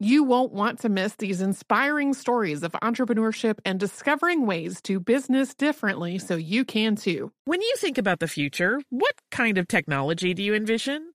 You won't want to miss these inspiring stories of entrepreneurship and discovering ways to business differently so you can too. When you think about the future, what kind of technology do you envision?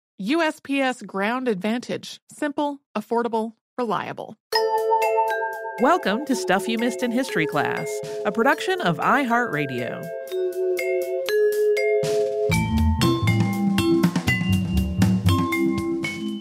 USPS Ground Advantage. Simple, affordable, reliable. Welcome to Stuff You Missed in History Class, a production of iHeartRadio.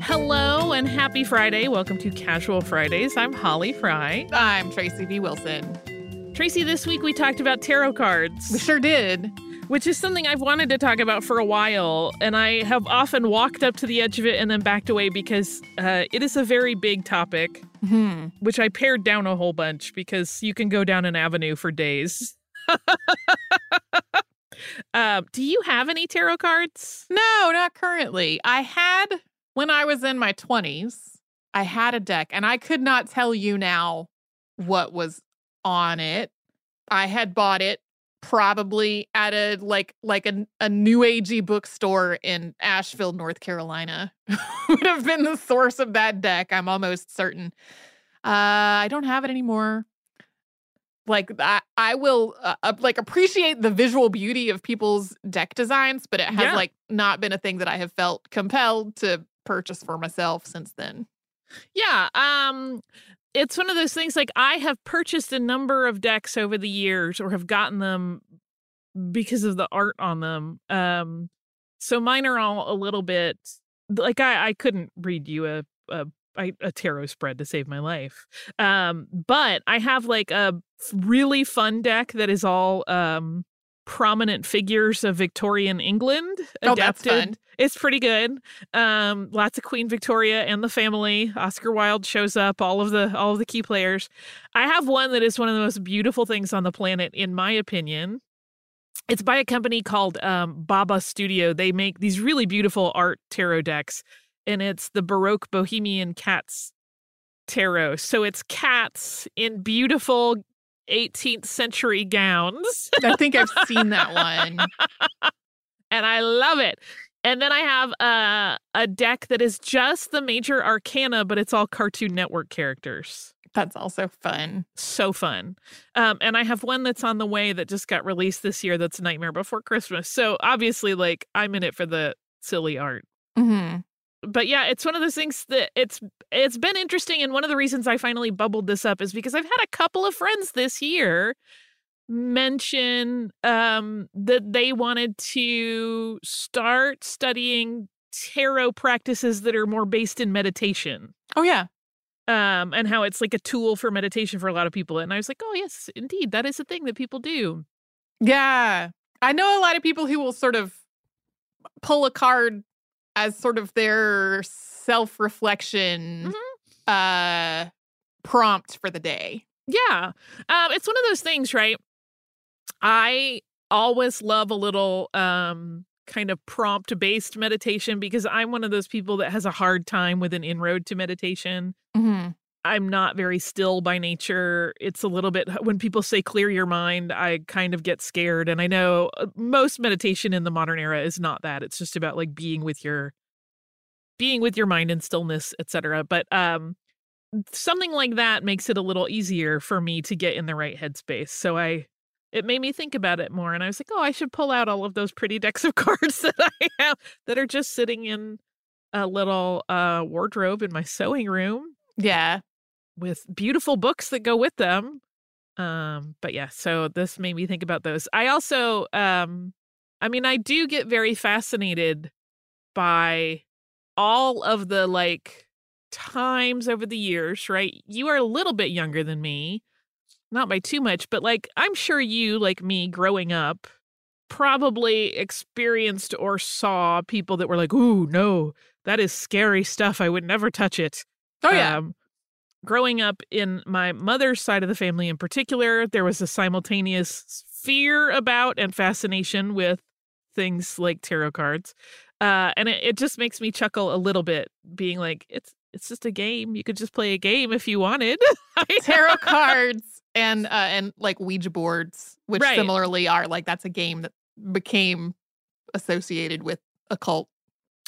Hello and happy Friday. Welcome to Casual Fridays. I'm Holly Fry. I'm Tracy B. Wilson. Tracy, this week we talked about tarot cards. We sure did. Which is something I've wanted to talk about for a while, and I have often walked up to the edge of it and then backed away because it is a very big topic, which I pared down a whole bunch because you can go down an avenue for days. Do you have any tarot cards? No, not currently. I had, when I was in my 20s, I had a deck, and I could not tell you now what was on it. I had bought it probably at a like a new agey bookstore in Asheville, North Carolina. Would have been the source of that deck, I'm almost certain. I don't have it anymore. Like I will like appreciate the visual beauty of people's deck designs, but it has like not been a thing that I have felt compelled to purchase for myself since then. Yeah, it's one of those things, like, I have purchased a number of decks over the years or have gotten them because of the art on them. So mine are all a little bit, like, I couldn't read you a tarot spread to save my life. But I have, like, a really fun deck that is all prominent figures of Victorian England adapted. Oh, that's fun. It's pretty good. Lots of Queen Victoria and the family. Oscar Wilde shows up, all of the key players. I have one that is one of the most beautiful things on the planet, in my opinion. It's by a company called Baba Studio. They make these really beautiful art tarot decks, and it's the Baroque Bohemian Cats Tarot. So it's cats in beautiful 18th century gowns. I think I've seen that one. And I love it. And then I have a deck that is just the major arcana, but it's all Cartoon Network characters. That's also fun. So fun. And I have one that's on the way that just got released this year that's Nightmare Before Christmas. So obviously, like, I'm in it for the silly art. Mm-hmm. But yeah, it's one of those things that it's been interesting. And one of the reasons I finally bubbled this up is because I've had a couple of friends this year mention that they wanted to start studying tarot practices that are more based in meditation. Oh, yeah. And how it's like a tool for meditation for a lot of people. And I was like, oh, yes, indeed. That is a thing that people do. Yeah. I know a lot of people who will sort of pull a card as sort of their self-reflection prompt for the day. Yeah. It's one of those things, right? I always love a little kind of prompt-based meditation because I'm one of those people that has a hard time with an inroad to meditation. Mm-hmm. I'm not very still by nature. It's a little bit, when people say clear your mind, I kind of get scared. And I know most meditation in the modern era is not that. It's just about like being with your mind in stillness, etc. But something like that makes it a little easier for me to get in the right headspace. So it made me think about it more. And I was like, oh, I should pull out all of those pretty decks of cards that I have that are just sitting in a little wardrobe in my sewing room. Yeah. With beautiful books that go with them. But yeah, so this made me think about those. I also, I do get very fascinated by all of the like times over the years, right? You are a little bit younger than me, not by too much, but like I'm sure you, like me growing up, probably experienced or saw people that were like, ooh, no, that is scary stuff. I would never touch it. Oh, yeah. Growing up in my mother's side of the family in particular, there was a simultaneous fear about and fascination with things like tarot cards. And it just makes me chuckle a little bit, being like, it's just a game. You could just play a game if you wanted. Tarot cards and like Ouija boards, which right. Similarly are like, that's a game that became associated with occult.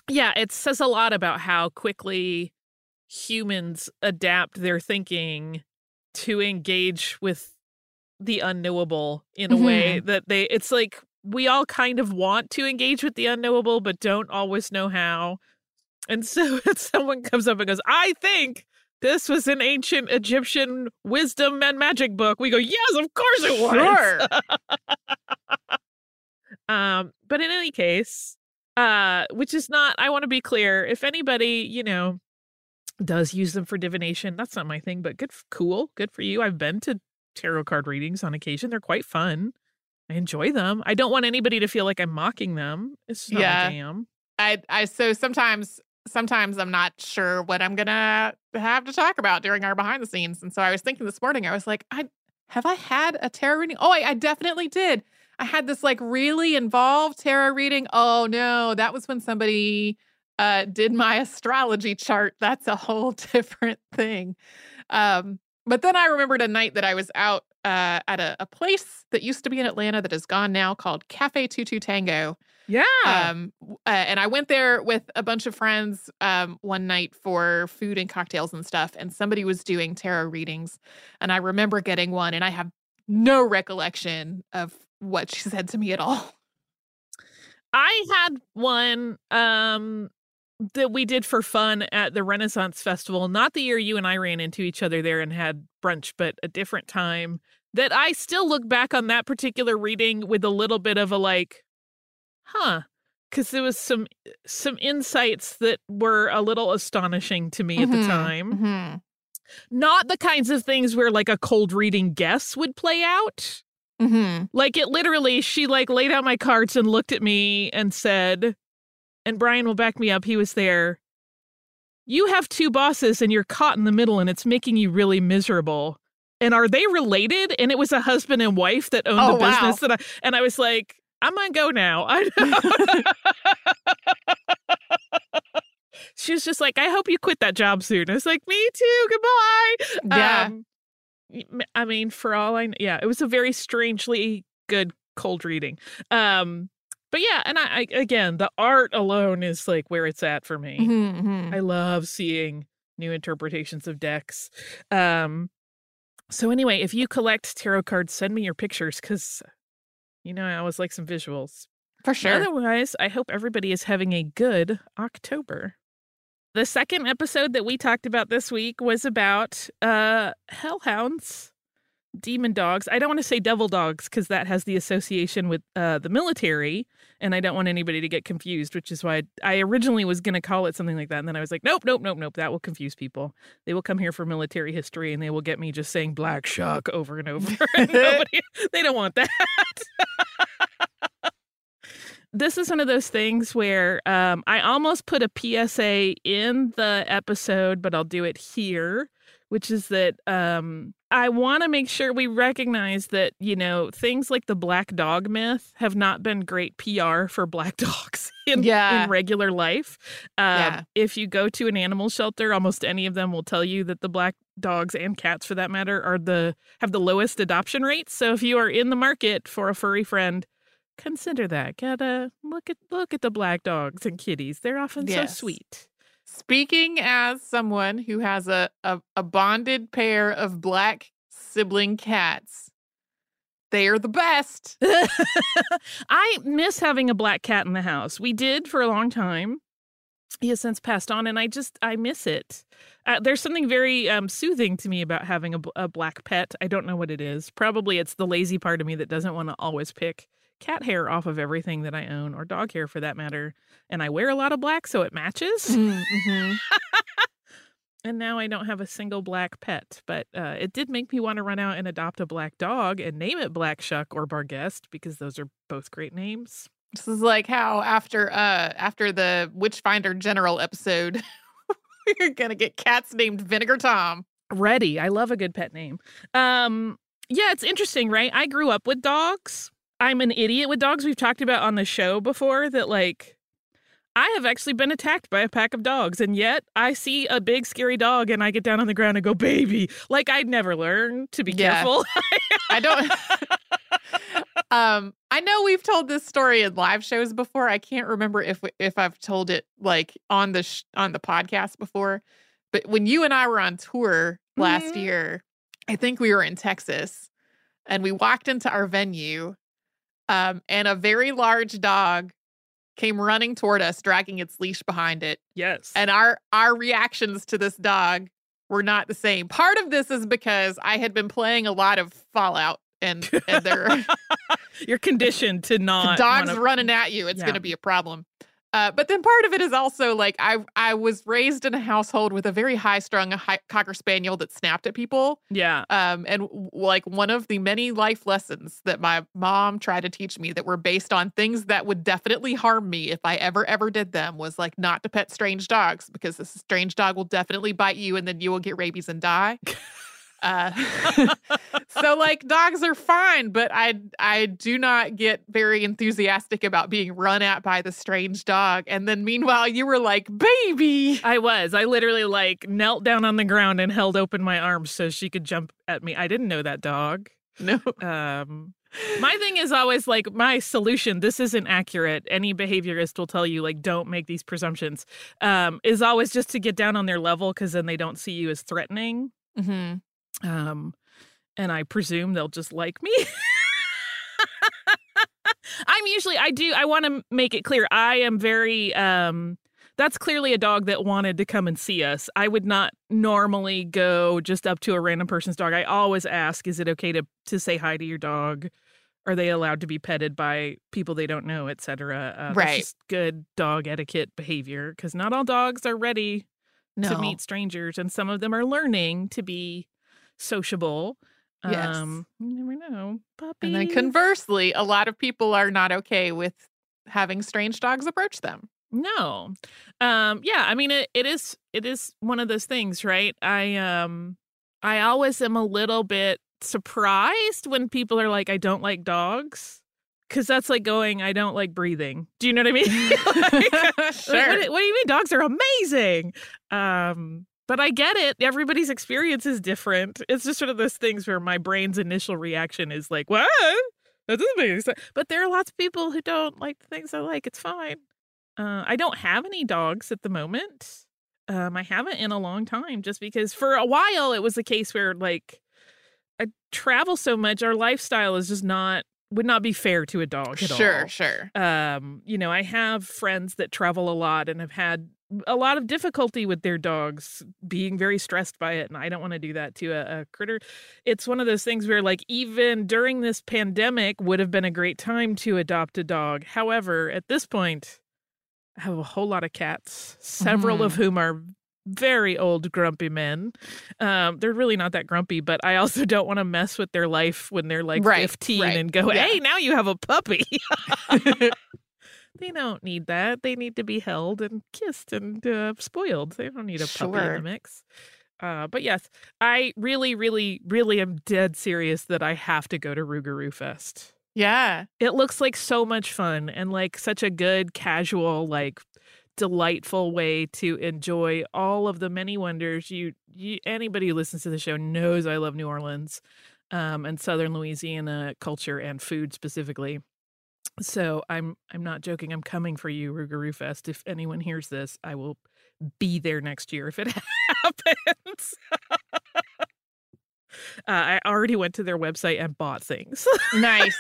Yeah, it says a lot about how quickly humans adapt their thinking to engage with the unknowable in a way that it's like we all kind of want to engage with the unknowable, but don't always know how. And so if someone comes up and goes, I think this was an ancient Egyptian wisdom and magic book, we go, yes, of course it was. But in any case, which is not, I want to be clear, if anybody, does use them for divination, that's not my thing, but good for you. I've been to tarot card readings on occasion. They're quite fun. I enjoy them. I don't want anybody to feel like I'm mocking them. It's just not my jam. So sometimes I'm not sure what I'm gonna have to talk about during our behind the scenes. And so I was thinking this morning, I was like, I had a tarot reading? Oh, I definitely did. I had this like really involved tarot reading. Oh no, that was when somebody did my astrology chart. That's a whole different thing. But then I remembered a night that I was out at a place that used to be in Atlanta that is gone now called Cafe Tutu Tango. Yeah. And I went there with a bunch of friends one night for food and cocktails and stuff. And somebody was doing tarot readings. And I remember getting one, and I have no recollection of what she said to me at all. I had one that we did for fun at the Renaissance Festival, not the year you and I ran into each other there and had brunch, but a different time, that I still look back on that particular reading with a little bit of a like, because there was some insights that were a little astonishing to me at the time. Mm-hmm. Not the kinds of things where like a cold reading guess would play out. Mm-hmm. Like it literally, she like laid out my cards and looked at me and said, and Brian will back me up, he was there, you have two bosses and you're caught in the middle and it's making you really miserable. And are they related? And it was a husband and wife that owned the business. Wow. And I was like, I'm gonna go now. I know. She was just like, I hope you quit that job soon. I was like, me too. Goodbye. Yeah. I mean, for all I know, yeah, it was a very strangely good cold reading. But yeah, and I again, the art alone is like where it's at for me. Mm-hmm, mm-hmm. I love seeing new interpretations of decks. So anyway, if you collect tarot cards, send me your pictures because, I always like some visuals. For sure. Otherwise, I hope everybody is having a good October. The second episode that we talked about this week was about hellhounds, demon dogs. I don't want to say devil dogs because that has the association with the military, and I don't want anybody to get confused, which is why I originally was going to call it something like that, and then I was like, nope, that will confuse people. They will come here for military history, and they will get me just saying Black Shuck over and over. And they don't want that. This is one of those things where I almost put a PSA in the episode, but I'll do it here, which is that I want to make sure we recognize that, you know, things like the black dog myth have not been great PR for black dogs in regular life. If you go to an animal shelter, almost any of them will tell you that the black dogs and cats, for that matter, have the lowest adoption rates. So if you are in the market for a furry friend, consider that. Look at the black dogs and kitties. They're often so sweet. Speaking as someone who has a bonded pair of black sibling cats, they are the best. I miss having a black cat in the house. We did for a long time. He has since passed on, and I miss it. There's something very soothing to me about having a black pet. I don't know what it is. Probably it's the lazy part of me that doesn't want to always pick cat hair off of everything that I own, or dog hair for that matter. And I wear a lot of black, so it matches. Mm-hmm. And now I don't have a single black pet, but it did make me want to run out and adopt a black dog and name it Black Shuck or Barguest, because those are both great names. This is like how after the Witchfinder General episode, we're going to get cats named Vinegar Tom. Ready. I love a good pet name. It's interesting, right? I grew up with dogs. I'm an idiot with dogs. We've talked about on the show before that, like, I have actually been attacked by a pack of dogs, and yet I see a big, scary dog, and I get down on the ground and go, baby. Like, I'd never learn to be careful. I don't... I know we've told this story in live shows before. I can't remember if I've told it, like, on the podcast before. But when you and I were on tour last year, I think we were in Texas, and we walked into our venue... and a very large dog came running toward us, dragging its leash behind it. Yes. And our reactions to this dog were not the same. Part of this is because I had been playing a lot of Fallout, and you're conditioned to not. Dogs running at you, it's going to be a problem. But then part of it is also, like, I was raised in a household with a very high-strung Cocker Spaniel that snapped at people. Yeah. And, like, one of the many life lessons that my mom tried to teach me that were based on things that would definitely harm me if I ever did them was, like, not to pet strange dogs, because this strange dog will definitely bite you, and then you will get rabies and die. So, like, dogs are fine, but I do not get very enthusiastic about being run at by the strange dog. And then meanwhile, you were like, baby. I literally, like, knelt down on the ground and held open my arms so she could jump at me. I didn't know that dog. No. My thing is always, like, my solution, this isn't accurate. Any behaviorist will tell you, like, don't make these presumptions, is always just to get down on their level, because then they don't see you as threatening. Mm-hmm. And I presume they'll just like me. I want to make it clear. I am very, that's clearly a dog that wanted to come and see us. I would not normally go just up to a random person's dog. I always ask, is it okay to say hi to your dog? Are they allowed to be petted by people they don't know, etc.? Right. Just good dog etiquette behavior, because not all dogs are ready to meet strangers, and some of them are learning to be sociable. You never know. Puppy. And then conversely, a lot of people are not okay with having strange dogs approach them. No. I mean, it is one of those things, right? I always am a little bit surprised when people are like, I don't like dogs. Because that's like going, I don't like breathing. Do you know what I mean? Sure. What do you mean? Dogs are amazing. But I get it. Everybody's experience is different. It's just sort of those things where my brain's initial reaction is like, what? That doesn't make any sense. But there are lots of people who don't like the things I like. It's fine. I don't have any dogs at the moment. I haven't in a long time, just because for a while it was the case where, like, I travel so much. Our lifestyle is just would not be fair to a dog at all. Sure. You know, I have friends that travel a lot and have had a lot of difficulty with their dogs being very stressed by it. And I don't want to do that to a critter. It's one of those things where, like, even during this pandemic would have been a great time to adopt a dog. However, at this point, I have a whole lot of cats, several of whom are very old, grumpy men. They're really not that grumpy, but I also don't want to mess with their life when they're like 15 and go, hey, now you have a puppy. They don't need that. They need to be held and kissed and spoiled. They don't need a puppy in the mix. But yes, I really, really, really am dead serious that I have to go to Rougarou Fest. Yeah. It looks like so much fun and like such a good, casual, like delightful way to enjoy all of the many wonders. You anybody who listens to the show knows I love New Orleans and Southern Louisiana culture and food specifically. So I'm not joking. I'm coming for you, Rougarou Fest. If anyone hears this, I will be there next year if it happens. I already went to their website and bought things. Nice.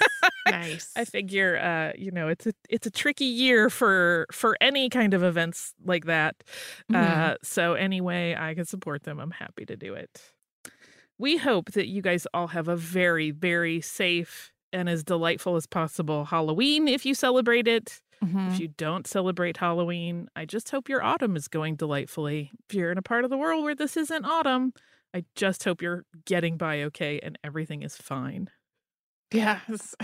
I figure, it's a tricky year for any kind of events like that. Mm-hmm. So anyway, I can support them. I'm happy to do it. We hope that you guys all have a very, very safe and as delightful as possible Halloween if you celebrate it. Mm-hmm. If you don't celebrate Halloween, I just hope your autumn is going delightfully. If you're in a part of the world where this isn't autumn, I just hope you're getting by okay and everything is fine. Yes.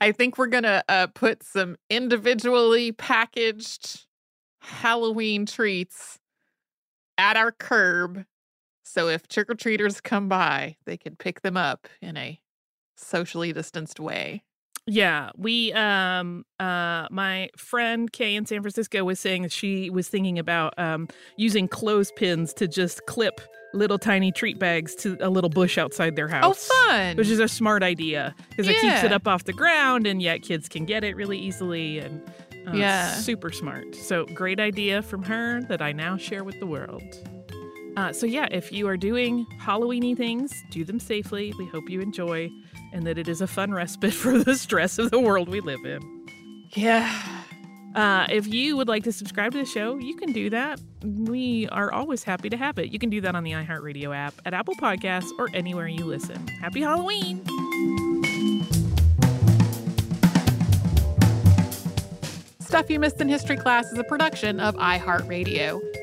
I think we're going to put some individually packaged Halloween treats at our curb. So if trick-or-treaters come by, they can pick them up in a socially distanced way. Yeah, we my friend Kay in San Francisco was saying that she was thinking about using clothespins to just clip little tiny treat bags to a little bush outside their house. Oh, fun! Which is a smart idea because it keeps it up off the ground, and yet kids can get it really easily. And super smart. So great idea from her that I now share with the world. If you are doing Halloween-y things, do them safely. We hope you enjoy and that it is a fun respite for the stress of the world we live in. Yeah. If you would like to subscribe to the show, you can do that. We are always happy to have it. You can do that on the iHeartRadio app, at Apple Podcasts, or anywhere you listen. Happy Halloween! Stuff You Missed in History Class is a production of iHeartRadio.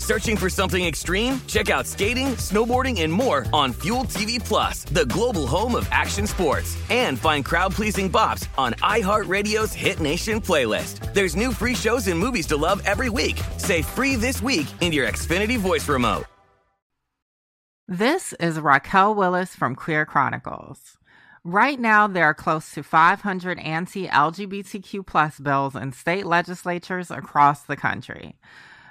Searching for something extreme? Check out skating, snowboarding, and more on Fuel TV Plus, the global home of action sports. And find crowd-pleasing bops on iHeartRadio's Hit Nation playlist. There's new free shows and movies to love every week. Say free this week in your Xfinity voice remote. This is Raquel Willis from Queer Chronicles. Right now, there are close to 500 anti-LGBTQ+ bills in state legislatures across the country.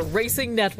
Racing Network.